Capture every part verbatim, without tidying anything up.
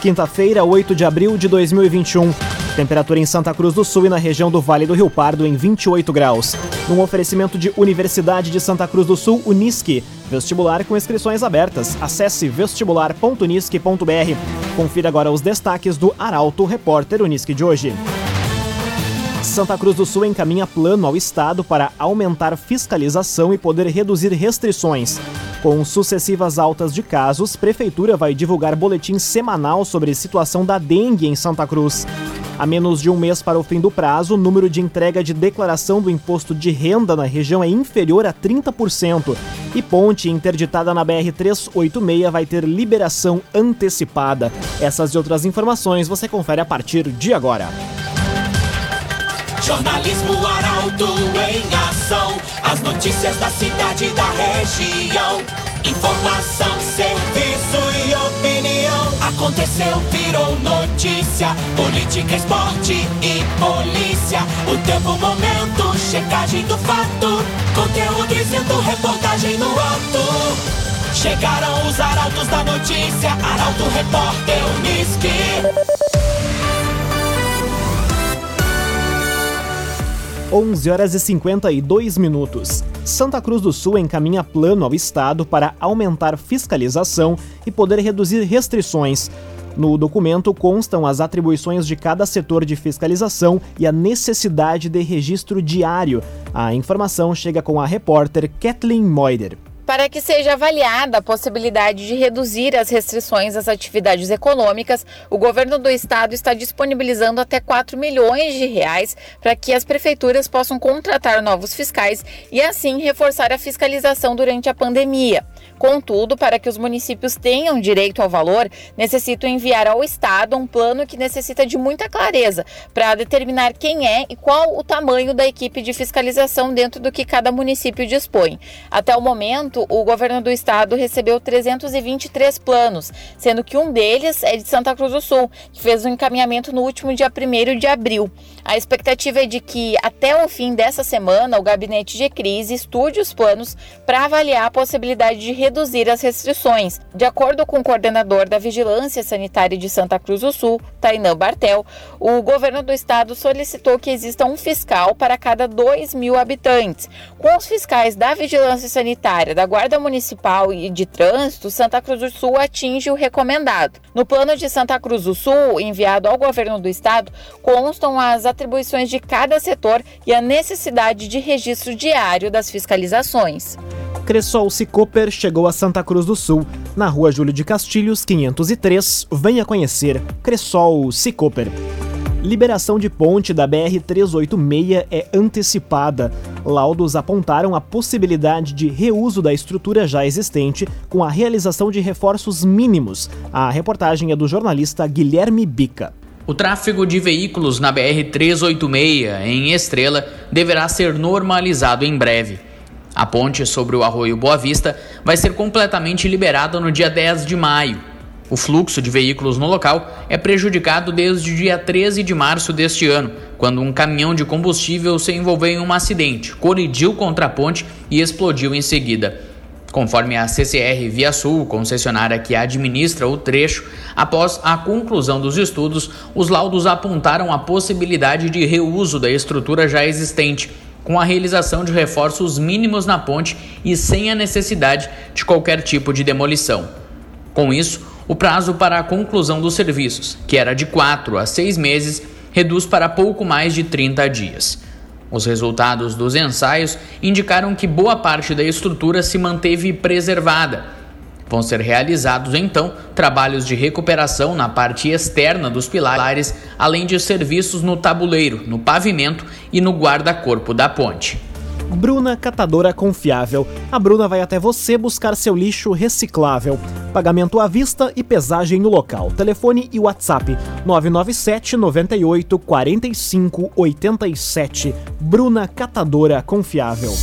Quinta-feira, oito de abril de dois mil e vinte e um. Temperatura em Santa Cruz do Sul e na região do Vale do Rio Pardo em vinte e oito graus. Um oferecimento de Universidade de Santa Cruz do Sul, Unisc. Vestibular com inscrições abertas. Acesse vestibular ponto unisc ponto br. Confira agora os destaques do Arauto Repórter Unisc de hoje. Santa Cruz do Sul encaminha plano ao Estado para aumentar fiscalização e poder reduzir restrições. Com sucessivas altas de casos, Prefeitura vai divulgar boletim semanal sobre situação da dengue em Santa Cruz. A menos de um mês para o fim do prazo, o número de entrega de declaração do imposto de renda na região é inferior a trinta por cento. E ponte interditada na B R trezentos e oitenta e seis vai ter liberação antecipada. Essas e outras informações você confere a partir de agora. Jornalismo Arauto em ação, as notícias da cidade e da região. Informação, serviço e opinião. Aconteceu, virou notícia, política, esporte e polícia. O tempo, momento, checagem do fato, conteúdo dizendo, reportagem no ato. Chegaram os arautos da notícia, Arauto Repórter Unisc. onze horas e cinquenta e dois minutos. Santa Cruz do Sul encaminha plano ao Estado para aumentar fiscalização e poder reduzir restrições. No documento constam as atribuições de cada setor de fiscalização e a necessidade de registro diário. A informação chega com a repórter Ketlin Moeder. Para que seja avaliada a possibilidade de reduzir as restrições às atividades econômicas, o governo do estado está disponibilizando até quatro milhões de reais para que as prefeituras possam contratar novos fiscais e assim reforçar a fiscalização durante a pandemia. Contudo, para que os municípios tenham direito ao valor, necessitam enviar ao Estado um plano que necessita de muita clareza para determinar quem é e qual o tamanho da equipe de fiscalização dentro do que cada município dispõe. Até o momento, o governo do Estado recebeu trezentos e vinte e três planos, sendo que um deles é de Santa Cruz do Sul, que fez um encaminhamento no último dia primeiro de abril. A expectativa é de que, até o fim dessa semana, o gabinete de crise estude os planos para avaliar a possibilidade de reduzir as restrições. De acordo com o coordenador da Vigilância Sanitária de Santa Cruz do Sul, Tainã Bartel, o governo do estado solicitou que exista um fiscal para cada dois mil habitantes. Com os fiscais da Vigilância Sanitária, da Guarda Municipal e de Trânsito, Santa Cruz do Sul atinge o recomendado. No plano de Santa Cruz do Sul, enviado ao governo do estado, constam as atribuições de cada setor e a necessidade de registro diário das fiscalizações. Cresol Sicoper chegou a Santa Cruz do Sul, na rua Júlio de Castilhos, quinhentos e três. Venha conhecer Cresol Sicoper. Liberação de ponte da B R trezentos e oitenta e seis é antecipada. Laudos apontaram a possibilidade de reuso da estrutura já existente com a realização de reforços mínimos. A reportagem é do jornalista Guilherme Bica. O tráfego de veículos na B R trezentos e oitenta e seis, em Estrela, deverá ser normalizado em breve. A ponte sobre o Arroio Boa Vista vai ser completamente liberada no dia dez de maio. O fluxo de veículos no local é prejudicado desde o dia treze de março deste ano, quando um caminhão de combustível se envolveu em um acidente, colidiu contra a ponte e explodiu em seguida. Conforme a C C R Via Sul, concessionária que administra o trecho, após a conclusão dos estudos, os laudos apontaram a possibilidade de reuso da estrutura já existente, com a realização de reforços mínimos na ponte e sem a necessidade de qualquer tipo de demolição. Com isso, o prazo para a conclusão dos serviços, que era de quatro a seis meses, reduz para pouco mais de trinta dias. Os resultados dos ensaios indicaram que boa parte da estrutura se manteve preservada. Vão ser realizados, então, trabalhos de recuperação na parte externa dos pilares, além de serviços no tabuleiro, no pavimento e no guarda-corpo da ponte. Bruna, catadora confiável. A Bruna vai até você buscar seu lixo reciclável. Pagamento à vista e pesagem no local. Telefone e WhatsApp nove nove sete, nove oito, quatro cinco, oito sete. Bruna, catadora confiável.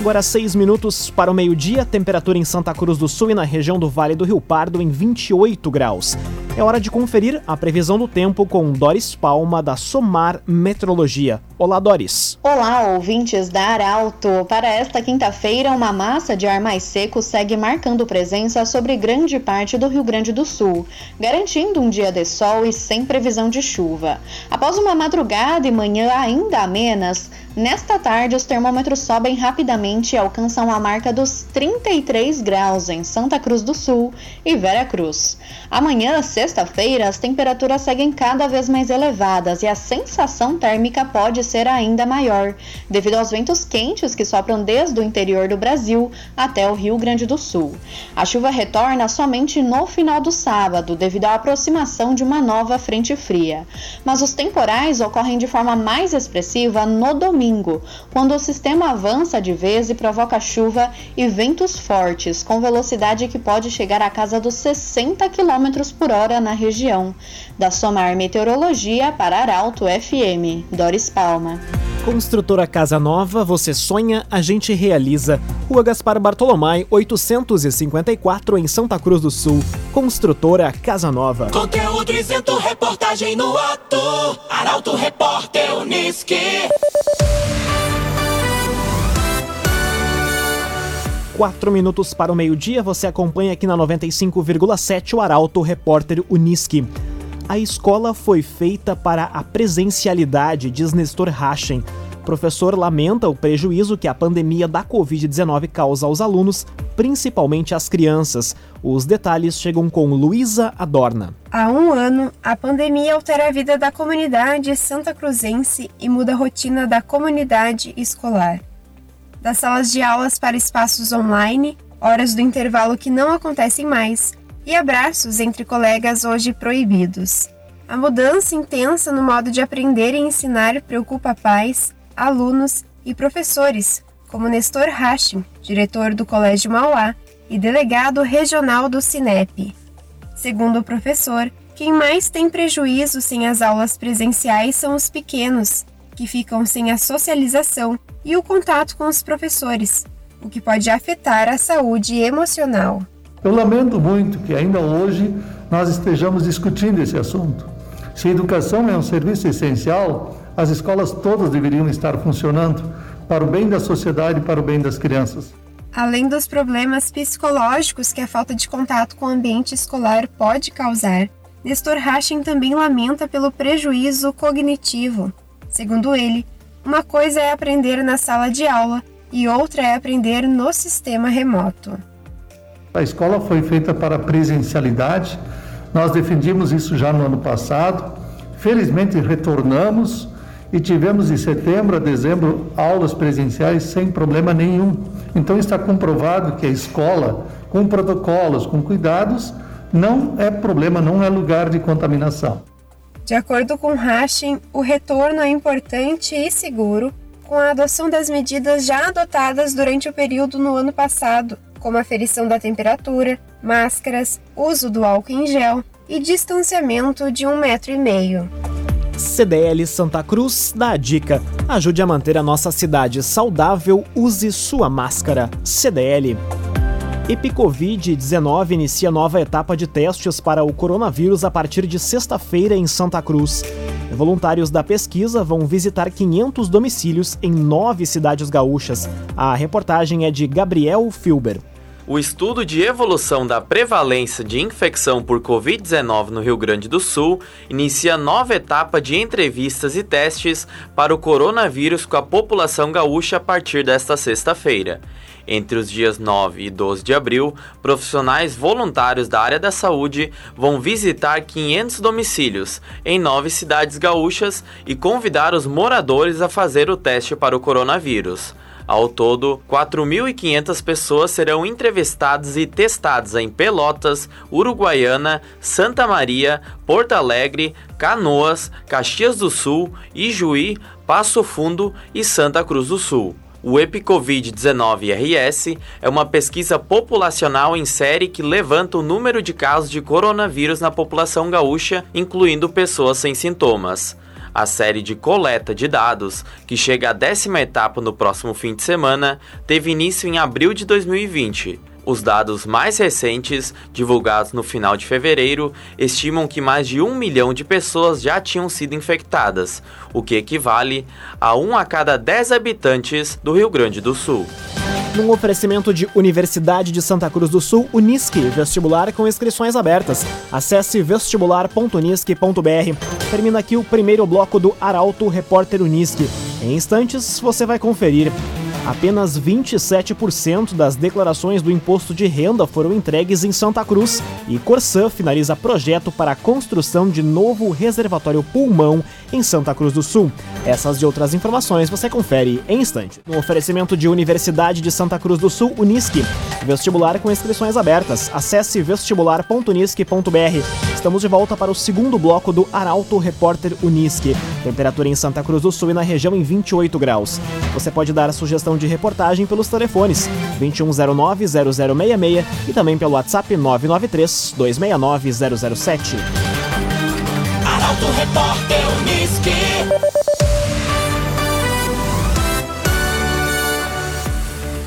Agora seis minutos para o meio-dia, temperatura em Santa Cruz do Sul e na região do Vale do Rio Pardo em vinte e oito graus. É hora de conferir a previsão do tempo com Doris Palma, da SOMAR Metrologia. Olá, Doris. Olá, ouvintes da Arauto. Para esta quinta-feira, uma massa de ar mais seco segue marcando presença sobre grande parte do Rio Grande do Sul, garantindo um dia de sol e sem previsão de chuva. Após uma madrugada e manhã ainda amenas, nesta tarde os termômetros sobem rapidamente e alcançam a marca dos trinta e três graus em Santa Cruz do Sul e Vera Cruz. Amanhã, sexta-feira, as temperaturas seguem cada vez mais elevadas e a sensação térmica pode ser ainda maior, devido aos ventos quentes que sopram desde o interior do Brasil até o Rio Grande do Sul. A chuva retorna somente no final do sábado, devido à aproximação de uma nova frente fria. Mas os temporais ocorrem de forma mais expressiva no domingo, quando o sistema avança de vez e provoca chuva e ventos fortes, com velocidade que pode chegar à casa dos sessenta quilômetros por hora na região. Da SOMAR Meteorologia para Arauto F M, Doris Palma. Construtora Casa Nova, você sonha, a gente realiza. Rua Gaspar Bartolomé, oitocentos e cinquenta e quatro, em Santa Cruz do Sul. Construtora Casa Nova. Conteúdo isento, reportagem no ato. Arauto Repórter Unisc. Quatro minutos para o meio-dia, você acompanha aqui na noventa e cinco vírgula sete o Arauto Repórter Unisc. A escola foi feita para a presencialidade, diz Nestor Hachen. Professor lamenta o prejuízo que a pandemia da covid dezenove causa aos alunos, principalmente às crianças. Os detalhes chegam com Luísa Adorna. Há um ano, a pandemia altera a vida da comunidade santacruzense e muda a rotina da comunidade escolar. Das salas de aulas para espaços online, horas do intervalo que não acontecem mais, e abraços entre colegas hoje proibidos. A mudança intensa no modo de aprender e ensinar preocupa pais, alunos e professores, como Nestor Hachen, diretor do Colégio Mauá e delegado regional do Cinep. Segundo o professor, quem mais tem prejuízo sem as aulas presenciais são os pequenos, que ficam sem a socialização e o contato com os professores, o que pode afetar a saúde emocional. Eu lamento muito que ainda hoje nós estejamos discutindo esse assunto. Se a educação é um serviço essencial, as escolas todas deveriam estar funcionando para o bem da sociedade e para o bem das crianças. Além dos problemas psicológicos que a falta de contato com o ambiente escolar pode causar, Nestor Hachen também lamenta pelo prejuízo cognitivo. Segundo ele, uma coisa é aprender na sala de aula e outra é aprender no sistema remoto. A escola foi feita para a presencialidade, nós defendimos isso já no ano passado, felizmente retornamos e tivemos de setembro a dezembro aulas presenciais sem problema nenhum. Então está comprovado que a escola, com protocolos, com cuidados, não é problema, não é lugar de contaminação. De acordo com Hachen, o retorno é importante e seguro com a adoção das medidas já adotadas durante o período no ano passado, como aferição da temperatura, máscaras, uso do álcool em gel e distanciamento de um metro e meio. C D L Santa Cruz dá a dica. Ajude a manter a nossa cidade saudável, use sua máscara. C D L. EpiCovid dezenove inicia nova etapa de testes para o coronavírus a partir de sexta-feira em Santa Cruz. Voluntários da pesquisa vão visitar quinhentos domicílios em nove cidades gaúchas. A reportagem é de Gabriel Filber. O estudo de evolução da prevalência de infecção por covid dezenove no Rio Grande do Sul inicia nova etapa de entrevistas e testes para o coronavírus com a população gaúcha a partir desta sexta-feira. Entre os dias nove e doze de abril, profissionais voluntários da área da saúde vão visitar quinhentos domicílios em nove cidades gaúchas e convidar os moradores a fazer o teste para o coronavírus. Ao todo, quatro mil e quinhentas pessoas serão entrevistadas e testadas em Pelotas, Uruguaiana, Santa Maria, Porto Alegre, Canoas, Caxias do Sul, Ijuí, Passo Fundo e Santa Cruz do Sul. O EpiCovid dezenove R S é uma pesquisa populacional em série que levanta o número de casos de coronavírus na população gaúcha, incluindo pessoas sem sintomas. A série de coleta de dados, que chega à décima etapa no próximo fim de semana, teve início em abril de dois mil e vinte. Os dados mais recentes, divulgados no final de fevereiro, estimam que mais de um milhão de pessoas já tinham sido infectadas, o que equivale a um a cada dez habitantes do Rio Grande do Sul. Num oferecimento de Universidade de Santa Cruz do Sul, Unisc, vestibular com inscrições abertas. Acesse vestibular ponto unisc ponto b r. Termina aqui o primeiro bloco do Arauto Repórter Unisc. Em instantes, você vai conferir. Apenas vinte e sete por cento das declarações do imposto de renda foram entregues em Santa Cruz e Corsan finaliza projeto para a construção de novo reservatório pulmão em Santa Cruz do Sul. Essas e outras informações você confere em instante. No oferecimento de Universidade de Santa Cruz do Sul, Unisc, vestibular com inscrições abertas. Acesse vestibular ponto unisc ponto b r. Estamos de volta para o segundo bloco do Arauto Repórter Unisc. Temperatura em Santa Cruz do Sul e na região em vinte e oito graus. Você pode dar a sugestão de reportagem pelos telefones vinte e um zero nove, zero zero seis seis e também pelo WhatsApp nove nove três, dois seis nove, zero zero sete. Arauto Repórter Unisc.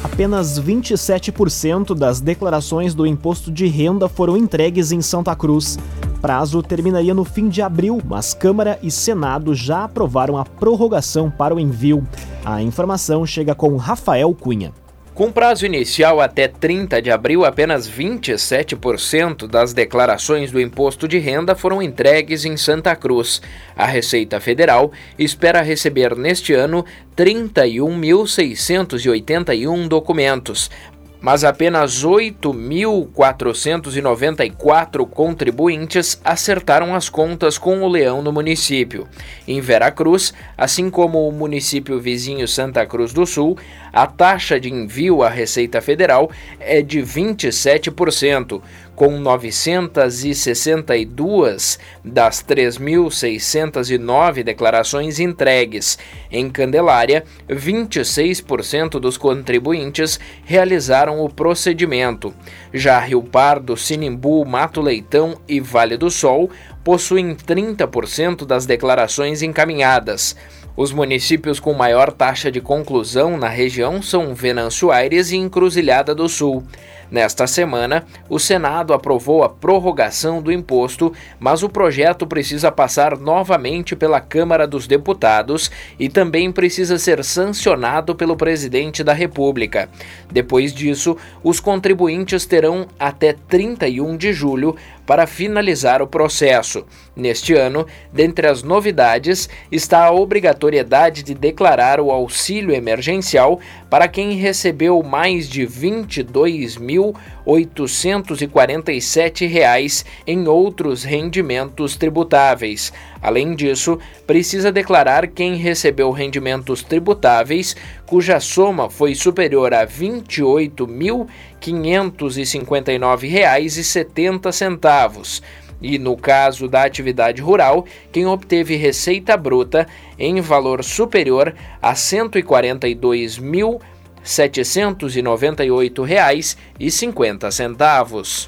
Apenas vinte e sete por cento das declarações do imposto de renda foram entregues em Santa Cruz. Prazo terminaria no fim de abril, mas Câmara e Senado já aprovaram a prorrogação para o envio. A informação chega com Rafael Cunha. Com prazo inicial até trinta de abril, apenas vinte e sete por cento das declarações do imposto de renda foram entregues em Santa Cruz. A Receita Federal espera receber neste ano trinta e um mil seiscentos e oitenta e um documentos, mas apenas oito mil quatrocentos e noventa e quatro contribuintes acertaram as contas com o leão no município. Em Veracruz, assim como o município vizinho Santa Cruz do Sul, a taxa de envio à Receita Federal é de vinte e sete por cento, com novecentos e sessenta e duas das três mil seiscentos e nove declarações entregues. Em Candelária, vinte e seis por cento dos contribuintes realizaram o procedimento. Já Rio Pardo, Sinimbu, Mato Leitão e Vale do Sol possuem trinta por cento das declarações encaminhadas. Os municípios com maior taxa de conclusão na região são Venâncio Aires e Encruzilhada do Sul. Nesta semana, o Senado aprovou a prorrogação do imposto, mas o projeto precisa passar novamente pela Câmara dos Deputados e também precisa ser sancionado pelo presidente da República. Depois disso, os contribuintes terão até trinta e um de julho para finalizar o processo. Neste ano, dentre as novidades, está a obrigatoriedade de declarar o auxílio emergencial para quem recebeu mais de vinte e dois mil oitocentos e quarenta e sete reais em outros rendimentos tributáveis. Além disso, precisa declarar quem recebeu rendimentos tributáveis cuja soma foi superior a vinte e oito mil quinhentos e cinquenta e nove reais e setenta centavos. E no caso da atividade rural, quem obteve receita bruta em valor superior a cento e quarenta e dois mil setecentos e noventa e oito reais e cinquenta centavos.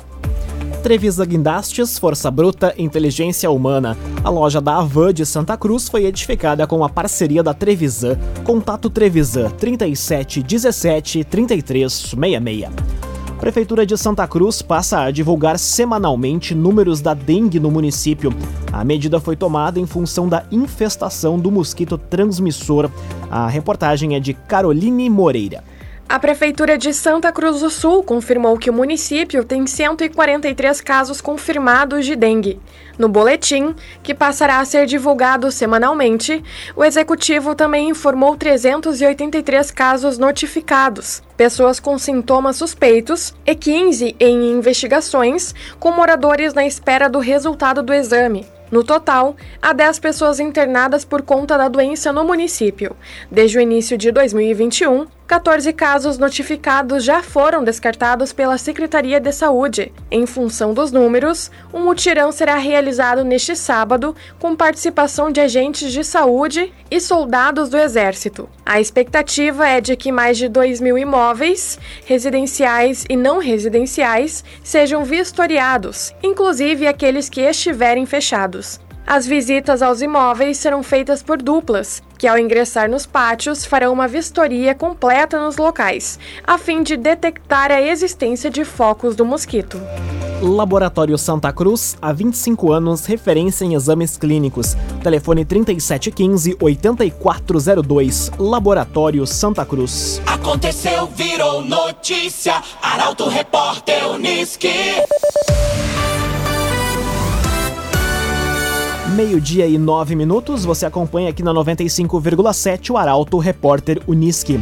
Trevisan Guindastes, Força Bruta, Inteligência Humana. A loja da Avan de Santa Cruz foi edificada com a parceria da Trevisan. Contato Trevisan trinta e sete dezessete, trinta e três sessenta e seis. Prefeitura de Santa Cruz passa a divulgar semanalmente números da dengue no município. A medida foi tomada em função da infestação do mosquito transmissor. A reportagem é de Caroline Moreira. A Prefeitura de Santa Cruz do Sul confirmou que o município tem cento e quarenta e três casos confirmados de dengue. No boletim, que passará a ser divulgado semanalmente, o Executivo também informou trezentos e oitenta e três casos notificados, pessoas com sintomas suspeitos e quinze em investigações, com moradores na espera do resultado do exame. No total, há dez pessoas internadas por conta da doença no município. Desde o início de dois mil e vinte e um, quatorze casos notificados já foram descartados pela Secretaria de Saúde. Em função dos números, um mutirão será realizado neste sábado, com participação de agentes de saúde e soldados do Exército. A expectativa é de que mais de dois mil imóveis, residenciais e não residenciais, sejam vistoriados, inclusive aqueles que estiverem fechados. As visitas aos imóveis serão feitas por duplas, que ao ingressar nos pátios farão uma vistoria completa nos locais, a fim de detectar a existência de focos do mosquito. Laboratório Santa Cruz, há vinte e cinco anos, referência em exames clínicos. Telefone trinta e sete quinze, oitenta e quatro zero dois, Laboratório Santa Cruz. Aconteceu, virou notícia, Arauto Repórter Unisc. Meio-dia e nove minutos, você acompanha aqui na noventa e cinco vírgula sete o Arauto Repórter Unisc.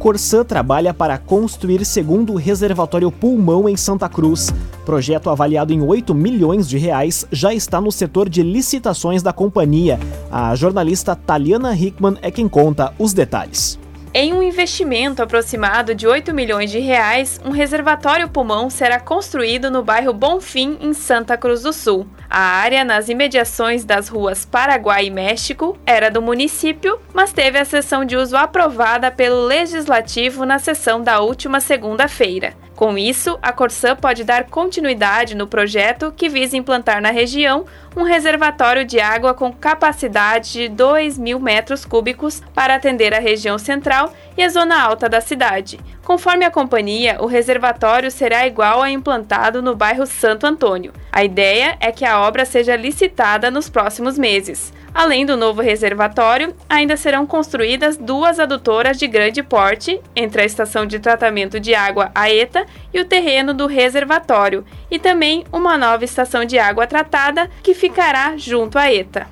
Corsan trabalha para construir segundo reservatório Pulmão em Santa Cruz. Projeto avaliado em oito milhões de reais já está no setor de licitações da companhia. A jornalista Taliana Hickman é quem conta os detalhes. Em um investimento aproximado de oito milhões de reais, um reservatório pulmão será construído no bairro Bonfim, em Santa Cruz do Sul. A área, nas imediações das ruas Paraguai e México, era do município, mas teve a cessão de uso aprovada pelo Legislativo na sessão da última segunda-feira. Com isso, a Corsan pode dar continuidade no projeto que visa implantar na região um reservatório de água com capacidade de dois mil metros cúbicos para atender a região central e a zona alta da cidade. Conforme a companhia, o reservatório será igual ao implantado no bairro Santo Antônio. A ideia é que a obra seja licitada nos próximos meses. Além do novo reservatório, ainda serão construídas duas adutoras de grande porte entre a estação de tratamento de água Aeta e o terreno do reservatório, e também uma nova estação de água tratada que ficará junto à Aeta.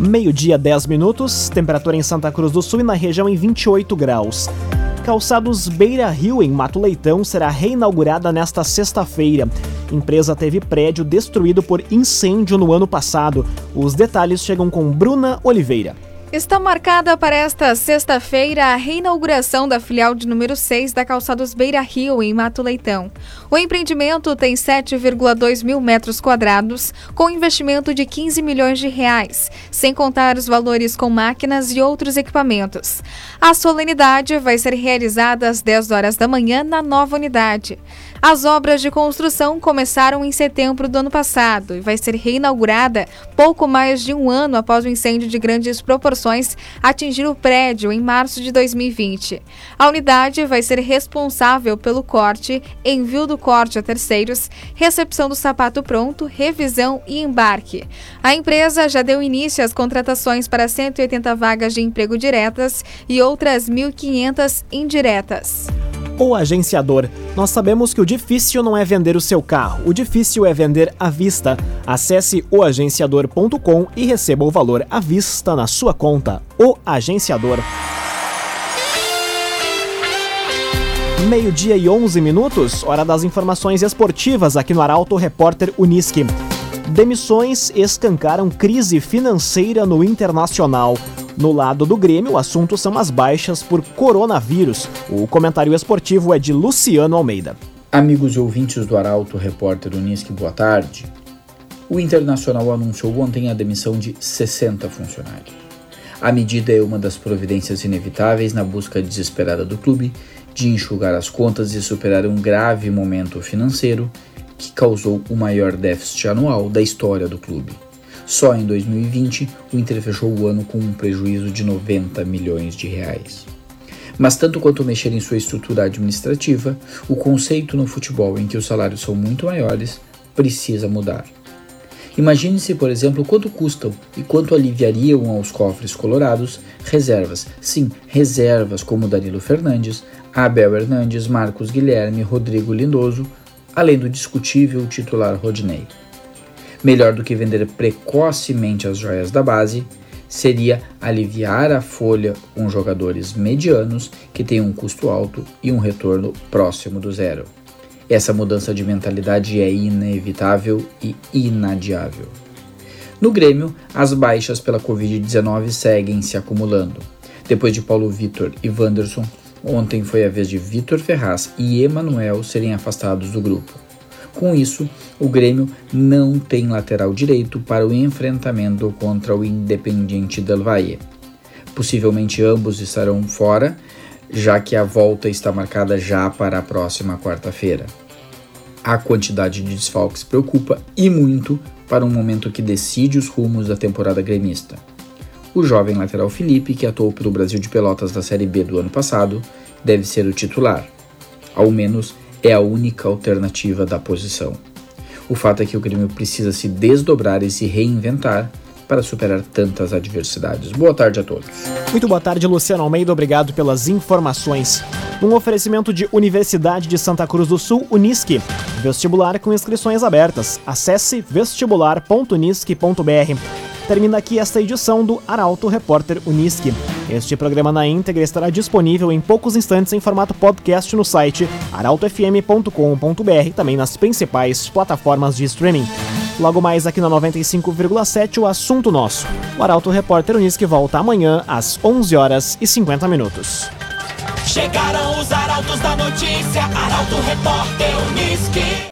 Meio-dia, dez minutos, temperatura em Santa Cruz do Sul e na região em vinte e oito graus. Calçados Beira Rio, em Mato Leitão, será reinaugurada nesta sexta-feira. Empresa teve prédio destruído por incêndio no ano passado. Os detalhes chegam com Bruna Oliveira. Está marcada para esta sexta-feira a reinauguração da filial de número seis da Calçados Beira Rio, em Mato Leitão. O empreendimento tem sete vírgula dois mil metros quadrados, com investimento de quinze milhões de reais, sem contar os valores com máquinas e outros equipamentos. A solenidade vai ser realizada às dez horas da manhã na nova unidade. As obras de construção começaram em setembro do ano passado e vai ser reinaugurada pouco mais de um ano após o incêndio de grandes proporções atingir o prédio em março de dois mil e vinte. A unidade vai ser responsável pelo corte, envio do corte a terceiros, recepção do sapato pronto, revisão e embarque. A empresa já deu início às contratações para cento e oitenta vagas de emprego diretas e outras mil e quinhentas indiretas. O agenciador. Nós sabemos que o difícil não é vender o seu carro, o difícil é vender à vista. Acesse o agenciador ponto com e receba o valor à vista na sua conta. O Agenciador. Meio-dia e onze minutos, hora das informações esportivas aqui no Arauto Repórter Unisc. Demissões escancaram crise financeira no Internacional. No lado do Grêmio, o assunto são as baixas por coronavírus. O comentário esportivo é de Luciano Almeida. Amigos e ouvintes do Arauto Repórter Unisc, boa tarde. O Internacional anunciou ontem a demissão de sessenta funcionários. A medida é uma das providências inevitáveis na busca desesperada do clube de enxugar as contas e superar um grave momento financeiro que causou o maior déficit anual da história do clube. Só em dois mil e vinte, o Inter fechou o ano com um prejuízo de noventa milhões de reais. Mas tanto quanto mexer em sua estrutura administrativa, o conceito no futebol em que os salários são muito maiores precisa mudar. Imagine-se, por exemplo, quanto custam e quanto aliviariam aos cofres colorados reservas, sim, reservas como Danilo Fernandes, Abel Hernandes, Marcos Guilherme, Rodrigo Lindoso, além do discutível titular Rodinei. Melhor do que vender precocemente as joias da base, seria aliviar a folha com jogadores medianos que têm um custo alto e um retorno próximo do zero. Essa mudança de mentalidade é inevitável e inadiável. No Grêmio, as baixas pela covid dezenove seguem se acumulando. Depois de Paulo Vitor e Wanderson, ontem foi a vez de Vitor Ferraz e Emanuel serem afastados do grupo. Com isso, o Grêmio não tem lateral direito para o enfrentamento contra o Independiente del Valle. Possivelmente ambos estarão fora, já que a volta está marcada já para a próxima quarta-feira. A quantidade de desfalques preocupa e muito para um momento que decide os rumos da temporada gremista. O jovem lateral Felipe, que atuou pelo Brasil de Pelotas da Série B do ano passado, deve ser o titular. Ao menos é a única alternativa da posição. O fato é que o Grêmio precisa se desdobrar e se reinventar para superar tantas adversidades. Boa tarde a todos. Muito boa tarde, Luciano Almeida. Obrigado pelas informações. Um oferecimento de Universidade de Santa Cruz do Sul, Unisc. Vestibular com inscrições abertas. Acesse vestibular ponto unisc ponto b r. Termina aqui esta edição do Arauto Repórter Unisc. Este programa na íntegra estará disponível em poucos instantes em formato podcast no site arauto f m ponto com ponto b r e também nas principais plataformas de streaming. Logo mais aqui na noventa e cinco vírgula sete, o assunto nosso. O Arauto Repórter Unisc volta amanhã às onze horas e cinquenta minutos. Chegaram os arautos da notícia, Arauto Repórter Unisc.